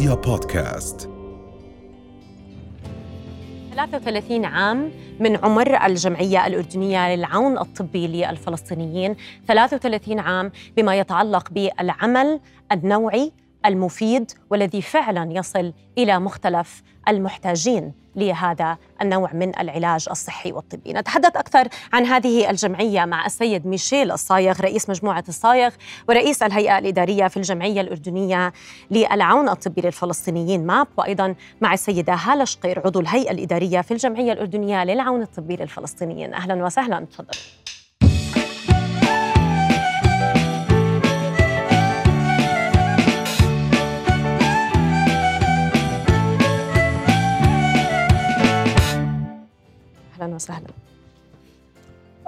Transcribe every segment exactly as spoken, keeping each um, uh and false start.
رؤيا بودكاست. ثلاثة وثلاثين عام من عمر الجمعية الأردنية للعون الطبي للفلسطينيين، ثلاثة وثلاثين عام بما يتعلق بالعمل النوعي المفيد والذي فعلا يصل إلى مختلف المحتاجين لهذا النوع من العلاج الصحي والطبي. نتحدث أكثر عن هذه الجمعية مع السيد ميشيل الصايغ، رئيس مجموعة الصايغ ورئيس الهيئة الإدارية في الجمعية الأردنية للعون الطبي للفلسطينيين ماب، وأيضا مع السيدة هالة شقير عضو الهيئة الإدارية في الجمعية الأردنية للعون الطبي للفلسطينيين. أهلا وسهلا، تفضل. أهلا وسهلا.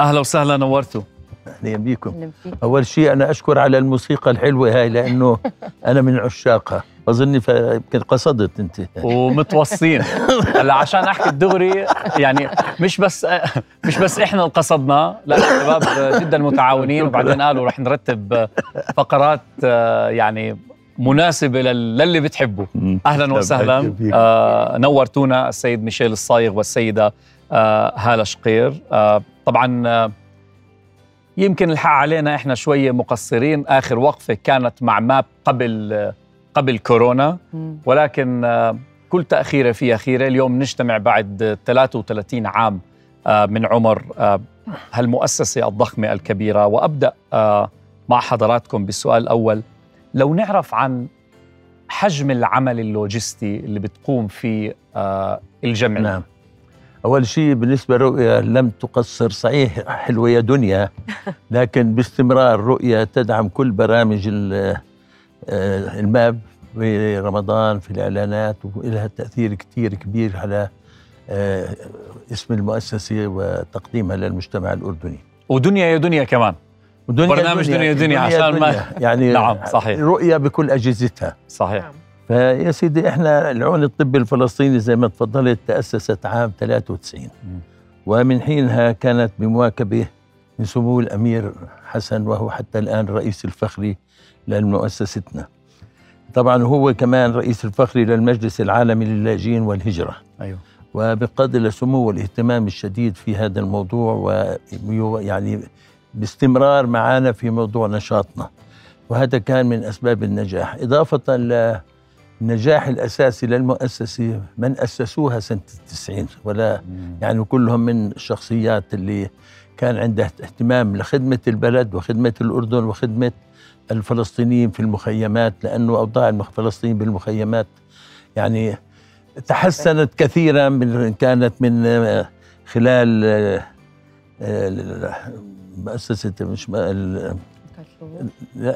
أهلا وسهلا، نورتوا. أهلا بيكم. أول شيء أنا أشكر على الموسيقى الحلوة هاي، لأنه أنا من عشاقها، أظني فيمكن قصدت أنت ومتوصين. هلا عشان أحكي الدغري، يعني مش بس مش بس إحنا اللي قصدنا، لا الشباب جدا متعاونين، وبعدين قالوا رح نرتب فقرات يعني مناسبة للي بتحبوا. أهلا وسهلا. آه نورتونا السيد ميشيل الصايغ والسيدة آه هالة شقير. آه طبعا آه يمكن الحق علينا احنا شويه مقصرين، اخر وقفه كانت مع ماب قبل آه قبل كورونا، ولكن آه كل تاخيره فيها خيره. اليوم نجتمع بعد ثلاثة وثلاثين عام آه من عمر آه هالمؤسسه الضخمه الكبيره، وابدا آه مع حضراتكم بالسؤال الاول، لو نعرف عن حجم العمل اللوجستي اللي بتقوم فيه آه الجمعيه. نعم. أول شيء بالنسبة لرؤيا لم تقصر، صحيح حلوة يا دنيا، لكن باستمرار رؤيا تدعم كل برامج الماب في رمضان في الإعلانات، ولها تأثير كتير كبير على اسم المؤسسة وتقديمها للمجتمع الأردني. ودنيا يا دنيا كمان، ودنيا برنامج دنيا يا دنيا, دنيا عشان ما يعني نعم صحيح، رؤيا بكل أجهزتها. صحيح. فيا سيدي احنا العون الطبي الفلسطيني زي ما تفضلت تأسست عام ثلاثة وتسعين، ومن حينها كانت بمواكبة من سمو الأمير حسن، وهو حتى الآن الرئيس الفخري لمؤسستنا. طبعا هو كمان رئيس الفخري للمجلس العالمي للاجئين والهجرة. أيوه. وبقدر سمو الاهتمام الشديد في هذا الموضوع، ويعني باستمرار معانا في موضوع نشاطنا، وهذا كان من أسباب النجاح. إضافة ل النجاح الأساسي للمؤسسة من أسسوها سنة التسعين، ولا مم. يعني كلهم من الشخصيات اللي كان عندها اهتمام لخدمة البلد وخدمة الأردن وخدمة الفلسطينيين في المخيمات، لأنه أوضاع الفلسطينيين بالمخيمات يعني تحسنت كثيرا، من كانت من خلال مؤسسة مش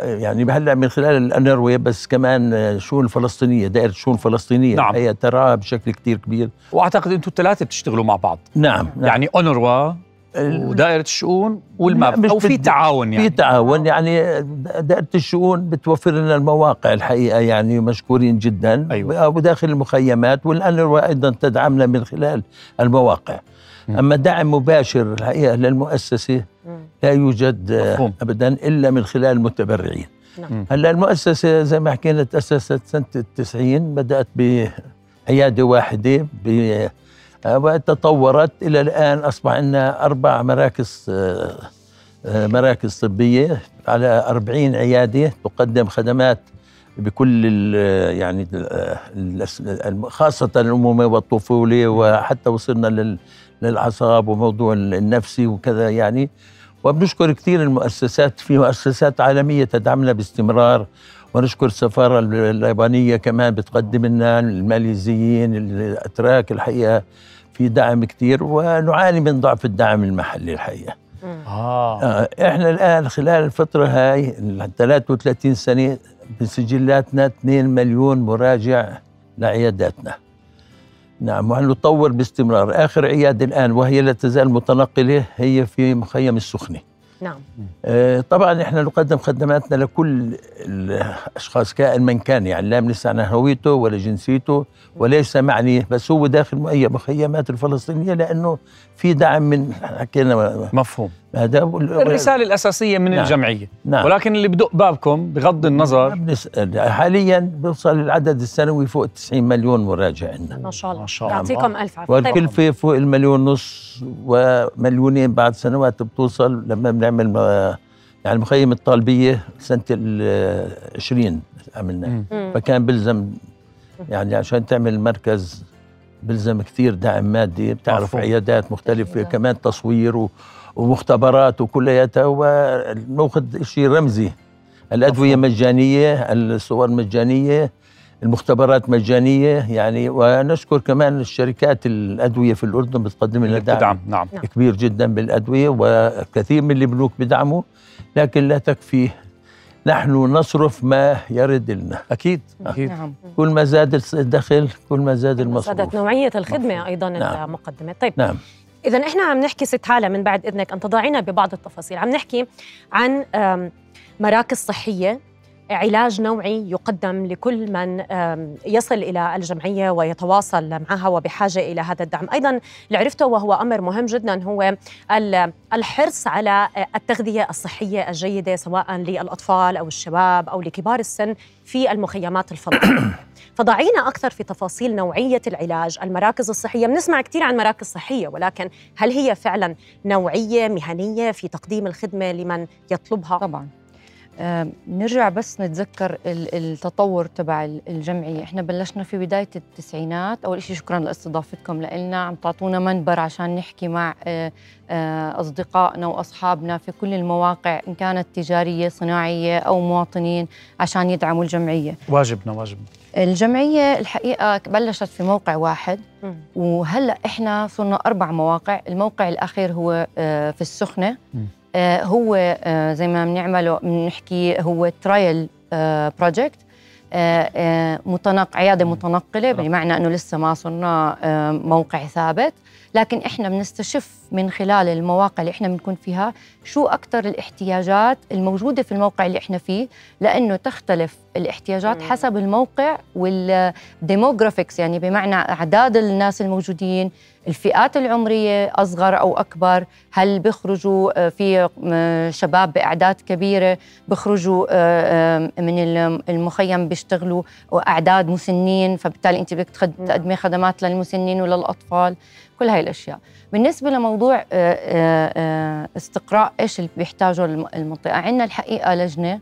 يعني هلا من خلال الأونروا، بس كمان شؤون فلسطينية، دائرة شؤون فلسطينية. نعم. هي تراها بشكل كتير كبير، وأعتقد أنتوا الثلاثة بتشتغلوا مع بعض. نعم, نعم. يعني أونروا ودائرة الشؤون والماب، أو في تعاون؟ يعني في تعاون، يعني دائرة الشؤون بتوفر لنا المواقع الحقيقة، يعني مشكورين جدا. أيوة. وداخل المخيمات، والأونروا أيضا تدعمنا من خلال المواقع. م. أما دعم مباشر الحقيقة للمؤسسة لا يوجد مفهوم. أبداً إلا من خلال المتبرعين. نعم. هلأ المؤسسة زي ما حكينا تأسست سنة التسعين، بدأت بعيادة واحدة وتطورت إلى الآن أصبح عندنا أربع مراكز مراكز طبية على أربعين عيادة تقدم خدمات بكل ال يعني ال خاصة الأمومة والطفولة، وحتى وصلنا للأعصاب وموضوع النفسي وكذا يعني. وبنشكر كثير المؤسسات، في مؤسسات عالمية تدعمنا باستمرار، ونشكر السفارة اليابانية كمان بتقدم لنا، الماليزيين، الأتراك الحقيقة في دعم كثير، ونعاني من ضعف الدعم المحلي الحقيقة. آه. آه. إحنا الآن خلال الفترة هاي ثلاثة وثلاثين سنة بسجلاتنا مليونين مراجع لعياداتنا. نعم. وهنطور باستمرار. آخر عيادة الآن وهي لا تزال متنقلة هي في مخيم السخنة. نعم. آه طبعا إحنا نقدم خدماتنا لكل الأشخاص كائن من كان، يعني لا بنسأل عن هويته ولا جنسيته وليس معني، بس هو داخل مخيمات الفلسطينية، لأنه في دعم من حكينا مفهوم الرسالة الأساسية من نعم الجمعية. نعم. ولكن اللي بدق بابكم بغض النظر حاليا بيوصل العدد السنوي فوق تسعين مليون مراجع عندنا. ما شاء الله. يعطيكم ألف عافية. والكلفة فوق المليون ونص ومليونين بعد سنوات بتوصل لما بنعمل يعني مخيم الطالبية سنة العشرين عملناه، فكان بلزم يعني عشان تعمل مركز بلزم كثير دعم مادي، بتعرف عيادات مختلفة كمان تصوير و ومختبرات وكلياتها، وناخذ شيء رمزي، الادويه مجانيه، الصور مجانيه، المختبرات مجانيه يعني. ونشكر كمان الشركات الادويه في الاردن بتقدم لنا دعم بدعم. نعم. كبير جدا بالادويه، وكثير من البنوك بدعموا، لكن لا تكفي، نحن نصرف ما يرد لنا. أكيد. أكيد. نعم. كل ما زاد الدخل كل ما زاد المصروف، زادت نوعيه الخدمه مفروف. ايضا نعم. مقدمه. طيب نعم. إذا إحنا عم نحكي ست هالة من بعد إذنك أن تضعينا ببعض التفاصيل، عم نحكي عن مراكز صحية، علاج نوعي يقدم لكل من يصل إلى الجمعية ويتواصل معها وبحاجة إلى هذا الدعم. أيضاً اللي عرفته وهو أمر مهم جداً هو الحرص على التغذية الصحية الجيدة سواء للأطفال أو الشباب أو لكبار السن في المخيمات الفضائية. فضعينا أكثر في تفاصيل نوعية العلاج، المراكز الصحية، بنسمع كثير عن مراكز صحية ولكن هل هي فعلاً نوعية مهنية في تقديم الخدمة لمن يطلبها؟ طبعاً. آه نرجع بس نتذكر التطور تبع الجمعية. إحنا بلشنا في بداية التسعينات. أول شيء شكراً لاستضافتكم لإلنا، عم تعطونا منبر عشان نحكي مع آه آه أصدقائنا وأصحابنا في كل المواقع، إن كانت تجارية صناعية أو مواطنين، عشان يدعموا الجمعية. واجبنا واجبنا. الجمعية الحقيقة بلشت في موقع واحد، وهلأ إحنا صرنا أربع مواقع. الموقع الأخير هو آه في السخنة. م. هو زي ما بنعمله بنحكي هو ترايل بروجكت، متنق عياده متنقله، بمعنى انه لسه ما صرنا موقع ثابت، لكن احنا بنستشف من خلال المواقع اللي احنا بنكون فيها شو اكثر الاحتياجات الموجوده في الموقع اللي احنا فيه، لانه تختلف الاحتياجات حسب الموقع والديموغرافيكس، يعني بمعنى اعداد الناس الموجودين، الفئات العمريه اصغر او اكبر، هل بيخرجوا في شباب باعداد كبيره بيخرجوا من المخيم بيشتغلوا، واعداد مسنين، فبالتالي انت بدك تقدمي خدمات للمسنين وللاطفال، كل هاي الاشياء. بالنسبه لموضوع استقراء ايش اللي بيحتاجه المنطقه، عندنا الحقيقه لجنه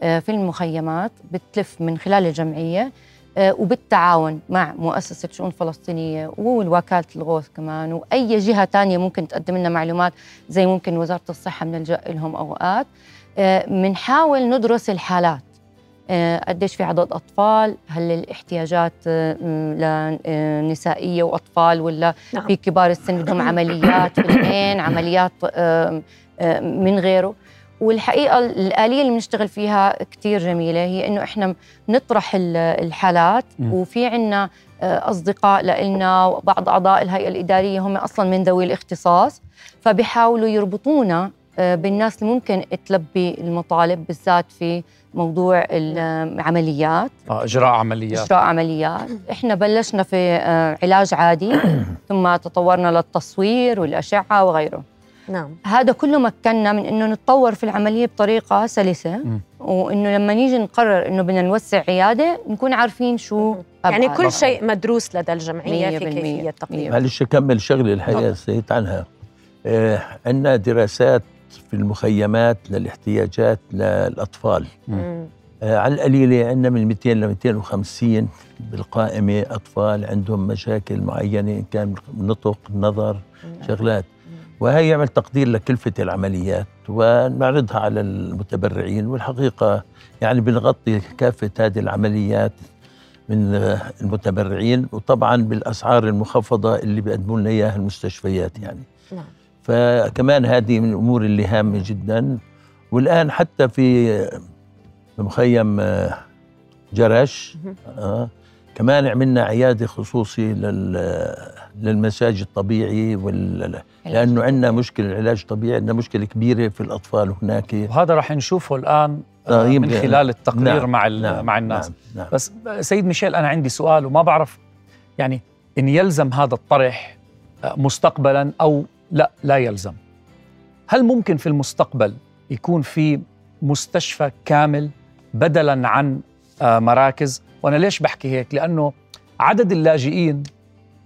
في المخيمات بتلف من خلال الجمعيه وبالتعاون مع مؤسسه شؤون فلسطينيه ووكاله الغوث كمان، واي جهه ثانيه ممكن تقدم لنا معلومات، زي ممكن وزاره الصحه بنلجا لهم اوقات. بنحاول ندرس الحالات، قديش في عدد أطفال، هل الاحتياجات لنسائية وأطفال، ولا نعم. في كبار السن بدهم عمليات في العين، عمليات من غيره. والحقيقة الآلية اللي بنشتغل فيها كتير جميلة، هي إنه إحنا نطرح الحالات، وفي عنا أصدقاء لإلنا وبعض أعضاء الهيئة الإدارية هم أصلاً من ذوي الاختصاص، فبيحاولوا يربطونا بالناس اللي ممكن تلبي المطالب، بالذات في موضوع العمليات، إجراء عمليات إجراء عمليات. إحنا بلشنا في علاج عادي، ثم تطورنا للتصوير والأشعة وغيره. نعم. هذا كله مكننا من إنه نتطور في العملية بطريقة سلسة، م. وإنه لما نيجي نقرر إنه بدنا نوسع عيادة نكون عارفين شو أبعاد. يعني كل شيء مدروس لدى الجمعية في كيفية تقديم. معلش أكمل شغلة الحقيقة سهيت عنها. آه عندنا دراسات في المخيمات للاحتياجات للأطفال. مم. آه على القليلة عندنا من مئتين لمئتين وخمسين بالقائمة أطفال عندهم مشاكل معينة، إن كان نطق، نظر، مم. شغلات. مم. وهي يعمل تقدير لكلفة العمليات ونعرضها على المتبرعين، والحقيقة يعني بنغطي كافة هذه العمليات من المتبرعين، وطبعاً بالأسعار المخفضة اللي بيقدموا لنا إياها المستشفيات يعني. نعم. فكمان هذه من الأمور اللي هامة جداً. والآن حتى في مخيم جرش آه كمان عملنا عيادة خصوصي للمساج الطبيعي، وال... لأنه عندنا مشكلة العلاج الطبيعي، عندنا مشكلة كبيرة في الأطفال هناك، وهذا راح نشوفه الآن من خلال التقرير. نعم. مع, نعم. مع الناس. نعم. نعم. بس سيد ميشيل، أنا عندي سؤال وما بعرف يعني إن يلزم هذا الطرح مستقبلاً أو لا لا يلزم. هل ممكن في المستقبل يكون في مستشفى كامل بدلاً عن مراكز؟ وأنا ليش بحكي هيك؟ لأنه عدد اللاجئين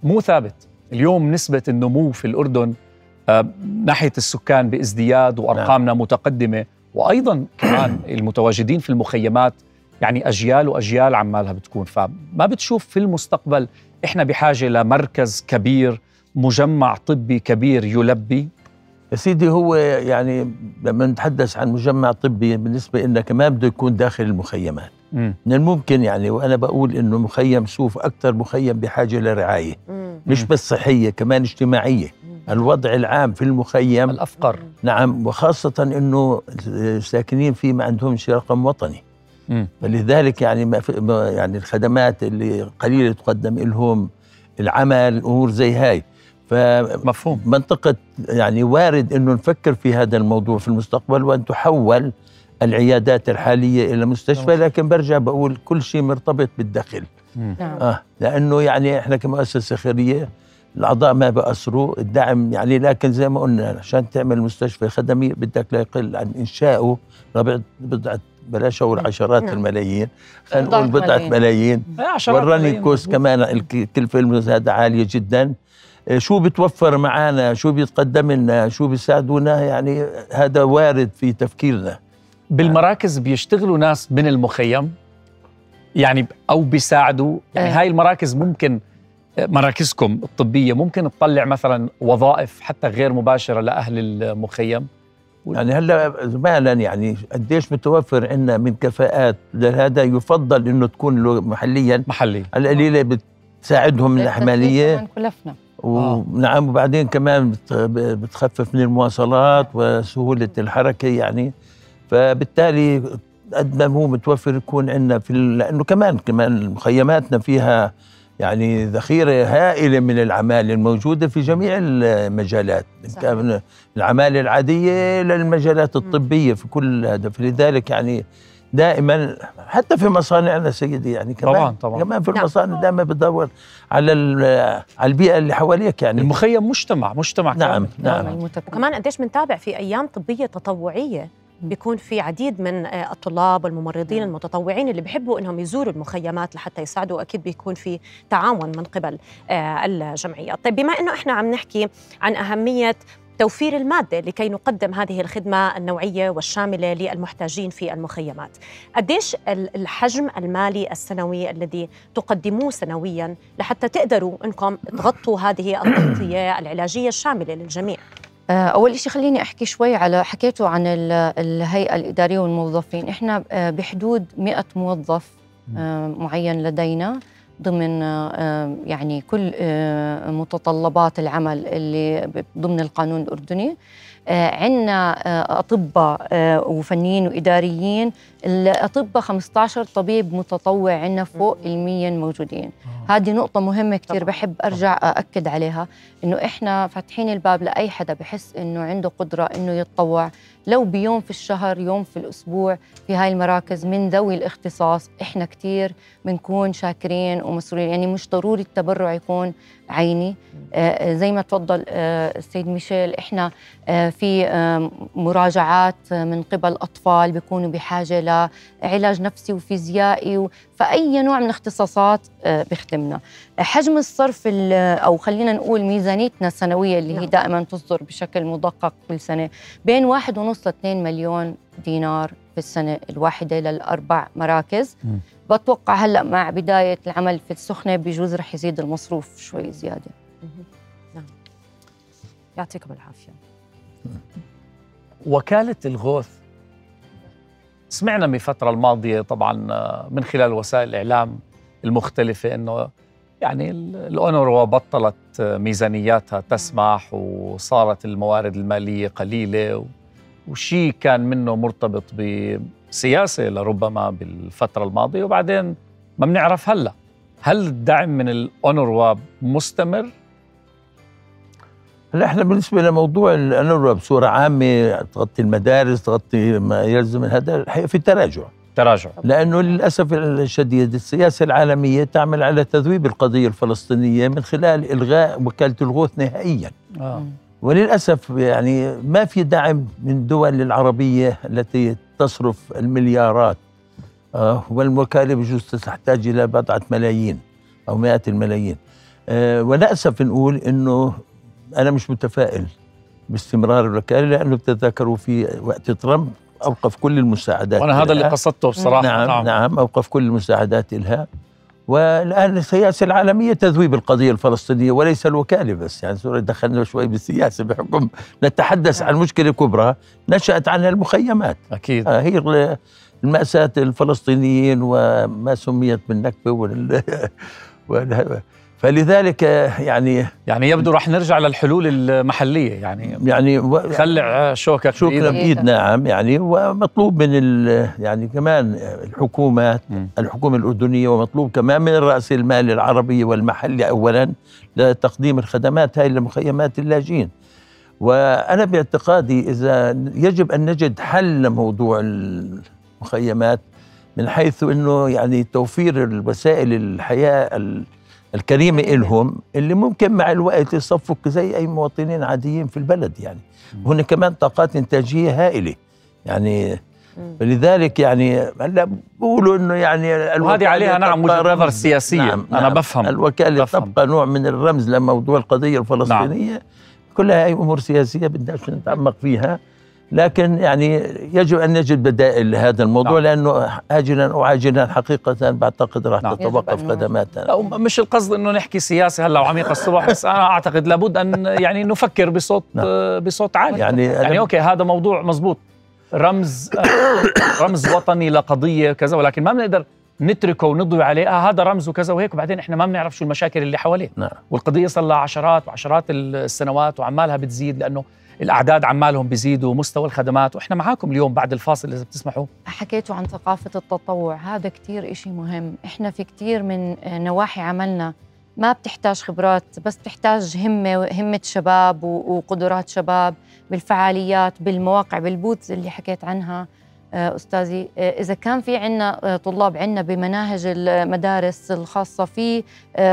مو ثابت. اليوم نسبة النمو في الأردن ناحية السكان بازدياد وأرقامنا متقدمة، وأيضاً كمان المتواجدين في المخيمات يعني أجيال وأجيال عمالها بتكون. فما بتشوف في المستقبل إحنا بحاجة لمركز كبير، مجمع طبي كبير يلبي؟ يا سيدي، هو يعني لما نتحدث عن مجمع طبي بالنسبة لنا كمان بده يكون داخل المخيمات. مم. من الممكن يعني، وأنا بقول إنه مخيم سوف أكثر مخيم بحاجة لرعاية، مم. مش بس صحية كمان اجتماعية. مم. الوضع العام في المخيم الأفقر، نعم، وخاصة إنه الساكنين فيه ما عندهمش رقم وطني، مم. فلذلك يعني ما يعني الخدمات اللي قليلة تقدم لهم، العمل، أمور زي هاي. فمفهوم منطقة يعني وارد أنه نفكر في هذا الموضوع في المستقبل، وأن تحول العيادات الحالية إلى مستشفى. لكن برجع بقول كل شيء مرتبط بالدخل. مم. آه لأنه يعني إحنا كمؤسسة خيرية الأعضاء ما بأسروا الدعم يعني، لكن زي ما قلنا عشان تعمل مستشفى خدمي بدك لا يقل عن إنشائه بضعة بلاش أقول عشرات الملايين، خلينا نقول بضعة ملايين, ملايين. والرننج كوست كمان الكلفة المزدادة عالية جداً. شو بتوفر معانا، شو بيتقدم لنا، شو بيساعدونا، يعني هذا وارد في تفكيرنا. بالمراكز بيشتغلوا ناس من المخيم يعني أو بيساعدوا يعني؟ هاي المراكز ممكن، مراكزكم الطبية ممكن تطلع مثلا وظائف حتى غير مباشرة لأهل المخيم يعني؟ هلا زمانا يعني قديش متوفر عندنا من كفاءات لهذا، يفضل انه تكون محليا محلي. القليلة بتساعدهم من الأحمالية كلفنا، ونعم، وبعدين كمان بتخفف من المواصلات وسهولة الحركة يعني، فبالتالي قد ما هو متوفر يكون عندنا في، لأنه كمان كمان مخيماتنا فيها يعني ذخيرة هائلة من العمالة الموجودة في جميع المجالات، من العمالة العادية للمجالات الطبية في كل هذا. فلذلك يعني دائما حتى في مصانعنا سيدي يعني كمان طبعاً طبعاً. كمان في المصانع نعم. دائما بدور على على البيئه اللي حواليك يعني. المخيم مجتمع مجتمع نعم نعم, نعم. وكمان قديش بنتابع في ايام طبيه تطوعيه بيكون في عديد من الطلاب والممرضين المتطوعين اللي بيحبوا انهم يزوروا المخيمات لحتى يساعدوا. اكيد بيكون في تعاون من قبل الجمعيه. طيب، بما انه احنا عم نحكي عن اهميه توفير المادة لكي نقدم هذه الخدمة النوعية والشاملة للمحتاجين في المخيمات، قديش الحجم المالي السنوي الذي تقدموه سنوياً لحتى تقدروا أنكم تغطوا هذه التغطية العلاجية الشاملة للجميع؟ أول شيء خليني أحكي شوي على حكيته عن الهيئة الإدارية والموظفين. إحنا بحدود مئة موظف معين لدينا ضمن يعني كل متطلبات العمل اللي ضمن القانون الأردني. عندنا أطباء وفنيين وإداريين. الأطباء خمسة عشر طبيب متطوع عندنا فوق المية موجودين. هذه نقطة مهمة كتير بحب أرجع أأكد عليها، إنه إحنا فاتحين الباب لأي حدا بحس إنه عنده قدرة إنه يتطوع، لو بيوم في الشهر، يوم في الأسبوع، في هاي المراكز من ذوي الاختصاص. إحنا كتير بنكون شاكرين ومسؤولين، يعني مش ضروري التبرع يكون عيني. آه زي ما تفضل آه السيد ميشيل، إحنا آه في آه مراجعات من قبل أطفال بيكونوا بحاجة لعلاج نفسي وفيزيائي، فأي نوع من الاختصاصات آه بيخدمنا. حجم الصرف أو خلينا نقول ميزانيتنا السنوية اللي نعم. هي دائما تصدر بشكل مدقق كل سنة، بين واحد ونص لاثنين مليون دينار في السنة الواحدة للأربع مراكز. م. بتوقع هلأ مع بداية العمل في السخنة بجوز رح يزيد المصروف شوي زيادة. نعم، يعطيكم العافية. وكالة الغوث سمعنا من الفترة الماضية طبعا من خلال وسائل الإعلام المختلفة أنه يعني الأونروا بطلت ميزانياتها تسمح، وصارت الموارد المالية قليلة، وشيء كان منه مرتبط بسياسة لربما بالفترة الماضية، وبعدين ما بنعرف هلأ. هل الدعم من الأونروا مستمر؟ هلا احنا بالنسبة لموضوع الأونروا بصورة عامة تغطي المدارس، تغطي ما يلزم، هذا في تراجع تراجع لأنه للأسف الشديد السياسة العالمية تعمل على تذويب القضية الفلسطينية من خلال إلغاء وكالة الغوث نهائياً. آه. وللأسف يعني ما في دعم من دول العربية التي تصرف المليارات، والوكالة بجوز تحتاج إلى بضعة ملايين أو مئات الملايين. وللأسف نقول أنه أنا مش متفائل باستمرار الوكالة، لأنه بتتذكروا في وقت ترامب أوقف كل المساعدات، وأنا هذا اللي قصدته بصراحة. نعم, نعم نعم أوقف كل المساعدات لها. والآن السياسة العالمية تذويب القضية الفلسطينية وليس الوكالة بس، يعني سوري دخلنا شوي بالسياسة بحكم نتحدث عن مشكلة كبرى نشأت عنها المخيمات. أكيد آه هي المأساة الفلسطينيين وما سميت بالنكبة وال... وال... فلذلك يعني يعني يبدو رح نرجع للحلول المحلية، يعني يعني و... خلع شوكك شوكنا بإيد. نعم يعني ومطلوب من ال... يعني كمان الحكومات م. الحكومة الأردنية، ومطلوب كمان من رأس المال العربي والمحلي أولا لتقديم الخدمات هاي لمخيمات اللاجئين. وأنا باعتقادي إذا يجب أن نجد حل لموضوع المخيمات من حيث أنه يعني توفير الوسائل الحياة ال... الكريمة إلهم اللي ممكن مع الوقت يصفوا زي أي مواطنين عاديين في البلد يعني. وهن كمان طاقات إنتاجية هائلة يعني، فلذلك يعني هلا بقولوا إنه يعني وهذه عليها نعم وجهة نظر سياسية. نعم أنا نعم بفهم الوكالة بفهم. تبقى نوع من الرمز لموضوع القضية الفلسطينية. نعم. كلها هاي أمور سياسية بدناش نتعمق فيها، لكن يعني يجب أن نجد بدائل لهذا الموضوع. نعم. لأنه آجلاً أو عاجلاً حقيقة بعتقد راح نعم. تتوقف خدماتنا. مش القصد أنه نحكي سياسة هلا وعميقة الصبح، بس أنا أعتقد لابد أن يعني نفكر بصوت نعم. بصوت عالي يعني, يعني أوكي هذا موضوع مزبوط، رمز رمز وطني لقضية كذا، ولكن ما بنقدر نتركه ونضوي عليه آه هذا رمز وكذا وهيك، وبعدين إحنا ما بنعرف شو المشاكل اللي حواليه. نعم. والقضية صار لها عشرات وعشرات السنوات وعمالها بتزيد، لأنه الأعداد عمالهم بيزيدوا ومستوى الخدمات. وإحنا معاكم اليوم بعد الفاصل إذا بتسمحوا. حكيتوا عن ثقافة التطوع، هذا كتير إشي مهم. إحنا في كتير من نواحي عملنا ما بتحتاج خبرات، بس بتحتاج همة همة شباب وقدرات شباب بالفعاليات بالمواقع بالبوث اللي حكيت عنها أستاذي. إذا كان في عنا طلاب عنا بمناهج المدارس الخاصة في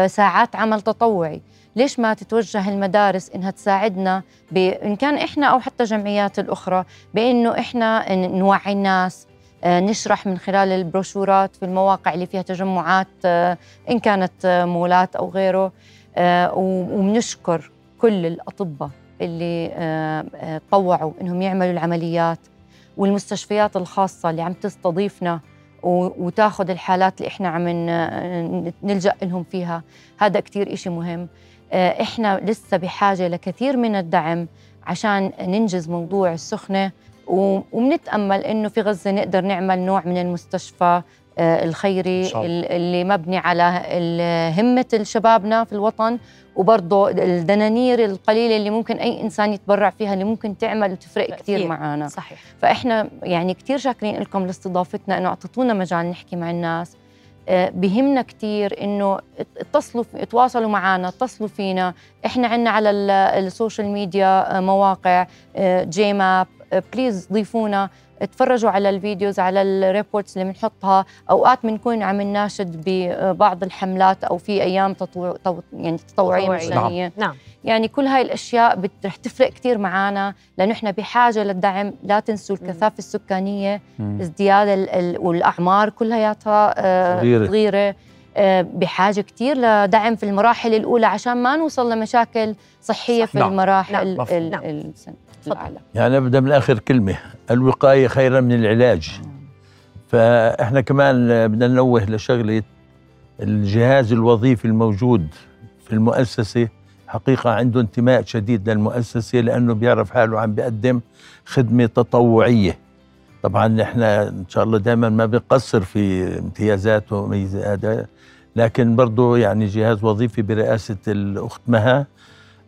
ساعات عمل تطوعي، ليش ما تتوجه المدارس إنها تساعدنا بإن كان إحنا أو حتى جمعيات الأخرى بإنه إحنا نوعي الناس، نشرح من خلال البروشورات في المواقع اللي فيها تجمعات إن كانت مولات أو غيره. وبنشكر كل الأطباء اللي طوعوا إنهم يعملوا العمليات، والمستشفيات الخاصة اللي عم تستضيفنا وتاخذ الحالات اللي احنا عم نلجأ لهم فيها. هذا كتير إشي مهم. احنا لسه بحاجة لكثير من الدعم عشان ننجز موضوع السخنة، وبنتأمل انه في غزة نقدر نعمل نوع من المستشفى الخيري اللي مبني على همة شبابنا في الوطن، وبرضه الدنانير القليلة اللي ممكن أي إنسان يتبرع فيها اللي ممكن تعمل وتفرق كثير معنا. صحيح. فإحنا يعني كثير شاكرين لكم لاستضافتنا، إنه أعطيتونا مجال نحكي مع الناس. بهمنا كثير إنه اتصلوا تواصلوا معنا، اتصلوا فينا. إحنا عنا على السوشيال ميديا مواقع جي ماب، بليز ضيفونا، اتفرجوا على الفيديوز على الريبورتس اللي بنحطها. اوقات بنكون عم نناشد ببعض الحملات او في ايام تطوع يعني تطوعيه مجانيه. نعم. يعني كل هاي الاشياء رح تفرق كثير معنا، لانه احنا بحاجه للدعم. لا تنسوا الكثافه السكانيه، ازدياد والاعمار كلياتها صغيره، بحاجة كتير لدعم في المراحل الأولى عشان ما نوصل لمشاكل صحية. صح. في نعم. المراحل نعم. ال ال نعم. السنة الأعلى. يعني أبدأ من آخر كلمة، الوقاية خيرا من العلاج. نعم. فإحنا كمان بدنا ننوه لشغلة الجهاز الوظيفي الموجود في المؤسسة حقيقة عنده انتماء شديد للمؤسسة، لأنه بيعرف حاله عم بيقدم خدمة تطوعية. طبعاً إحنا إن شاء الله دائماً ما بنقصر في امتيازات وميزات، لكن برضو يعني جهاز وظيفي برئاسة الأخت مها.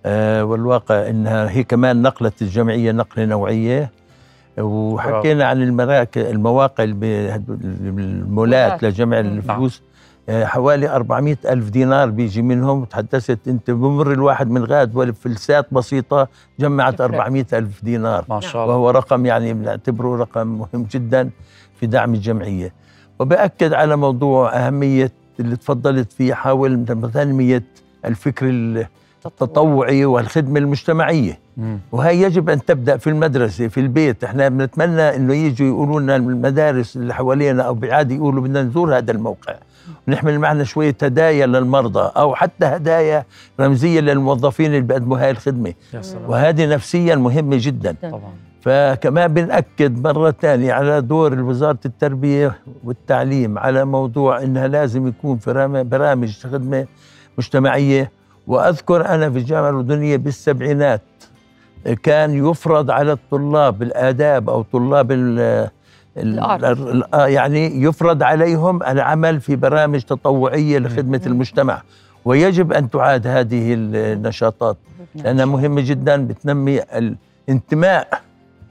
آه والواقع إنها هي كمان نقلت الجمعية نقلة نوعية، وحكينا عن المراكز المواقع المولات لجمع الفلوس. آه حوالي أربعمئة ألف دينار بيجي منهم. تحدثت أنت بمر الواحد من غاد والفلسات بسيطة جمعت أربعمئة ألف دينار ما شاء الله، وهو رقم يعني بنعتبره رقم مهم جدا في دعم الجمعية. وبأكد على موضوع أهمية اللي تفضلت فيه حول تنمية الفكر التطوعي والخدمة المجتمعية. وهي يجب أن تبدأ في المدرسة، في البيت. احنا بنتمنى أنه يجوا يقولوا لنا المدارس اللي حوالينا أو بعادي يقولوا بدنا نزور هذا الموقع، نحمل معنا شوية هدايا للمرضى أو حتى هدايا رمزية للموظفين اللي بيقدموا هاي الخدمة، وهذه نفسيا مهمة جدا طبعا. فكمان بنأكد مرة ثانية على دور وزارة التربية والتعليم على موضوع أنها لازم يكون برامج خدمة مجتمعية. وأذكر أنا في الجامعة الأردنية بالسبعينات كان يفرض على الطلاب الآداب أو طلاب ال يعني يفرض عليهم العمل في برامج تطوعية لخدمة المجتمع، ويجب أن تعاد هذه النشاطات لأنها مهمة جدا، بتنمي الانتماء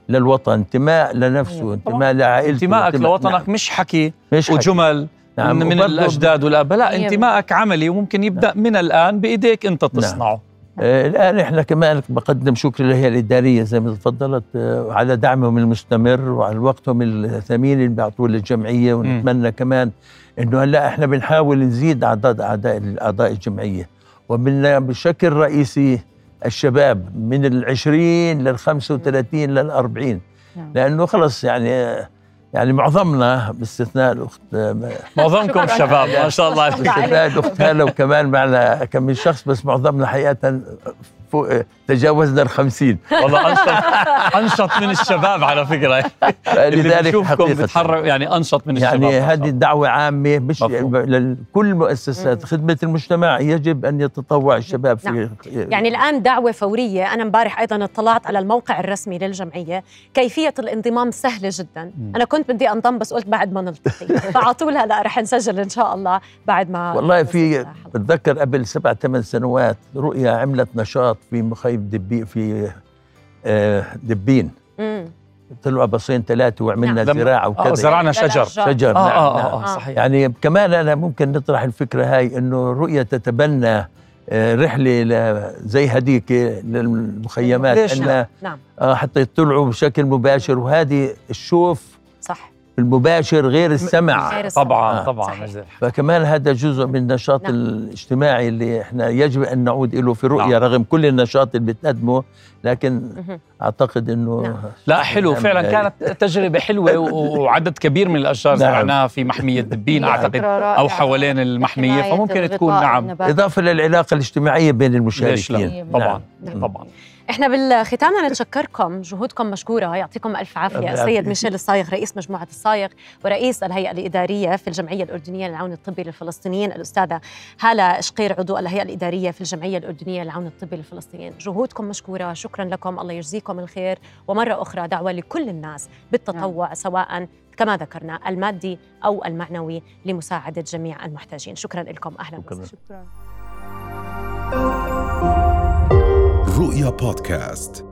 للوطن، انتماء لنفسه، انتماء لعائلته، انتماءك لوطنك. نعم. مش حكي مش وجمل نعم. من, من الأجداد والآباء، لا، انتماءك عملي وممكن يبدأ نعم. من الآن بإيديك أنت تصنعه. نعم. آه الآن إحنا كمان بقدم شكر للهيئة الإدارية زي ما تفضلت آه على دعمهم المستمر وعلى وقتهم الثمين اللي بيعطوه للجمعية، ونتمنى م. كمان إنه هلا إحنا بنحاول نزيد أعداد أعداء أعضاء الجمعية، وبدنا بشكل رئيسي الشباب من العشرين للخمسة وثلاثين للأربعين، لأنه خلص يعني يعني معظمنا باستثناء الأخت معظمكم شباب ما شاء الله، باستثناء الأخت هالة وكمان معنا كم من شخص، بس معظمنا حقيقة فوق تجاوزنا الخمسين. والله أنشط أنشط من الشباب على فكرة، لذلك بنشوفكم بتحركوا يعني أنشط من الشباب. يعني هذه الدعوة عامة مش لكل مؤسسات خدمة المجتمع، يجب أن يتطوع الشباب في نعم. يعني الآن دعوة فورية. أنا امبارح أيضا اطلعت على الموقع الرسمي للجمعية، كيفية الانضمام سهلة جدا. أنا كنت بدي أنضم بس قلت بعد ما نلتقي فعلى طول هلا رح نسجل إن شاء الله بعد ما والله في بتذكر قبل سبع ثمان سنوات رؤيا عملت نشاط في مخيم دبين في آه دبين امم طلعوا باصين ثلاثه وعملنا نعم. زراعه وكذا، زرعنا شجر شجر آه نعم, آه نعم. آه آه صحيح. يعني كمان انا ممكن نطرح الفكره هاي انه رؤيا تتبنى آه رحله زي هديك للمخيمات انه نعم. آه حتى يطلعوا بشكل مباشر، وهذه الشوف صح المباشر غير السمع غير طبعا طبعا صحيح. فكمان هذا جزء من النشاط نعم. الاجتماعي اللي احنا يجب ان نعود له في رؤيا نعم. رغم كل النشاط اللي بتقدمه، لكن اعتقد انه نعم. لا حلو فعلا كانت تجربه حلوه وعدد كبير من الاشجار زرعناها في محميه دبين اعتقد او حوالين المحميه، فممكن تكون نعم اضافه للعلاقه الاجتماعيه بين المشاركين طبعا نعم. طبعا احنا بالختام بدنا نتشكركم، جهودكم مشكوره، يعطيكم الف عافيه. السيد ميشيل الصايغ رئيس مجموعه الصايغ ورئيس الهيئه الاداريه في الجمعيه الاردنيه للعون الطبي للفلسطينيين، الاستاذه هاله شقير عضو الهيئه الاداريه في الجمعيه الاردنيه للعون الطبي للفلسطينيين، جهودكم مشكوره، شكرا لكم، الله يجزيكم الخير. ومره اخرى دعوه لكل الناس بالتطوع نعم. سواء كما ذكرنا المادي او المعنوي لمساعده جميع المحتاجين. شكرا لكم، اهلا وسهلا. شكرا. رؤيا بودكاست.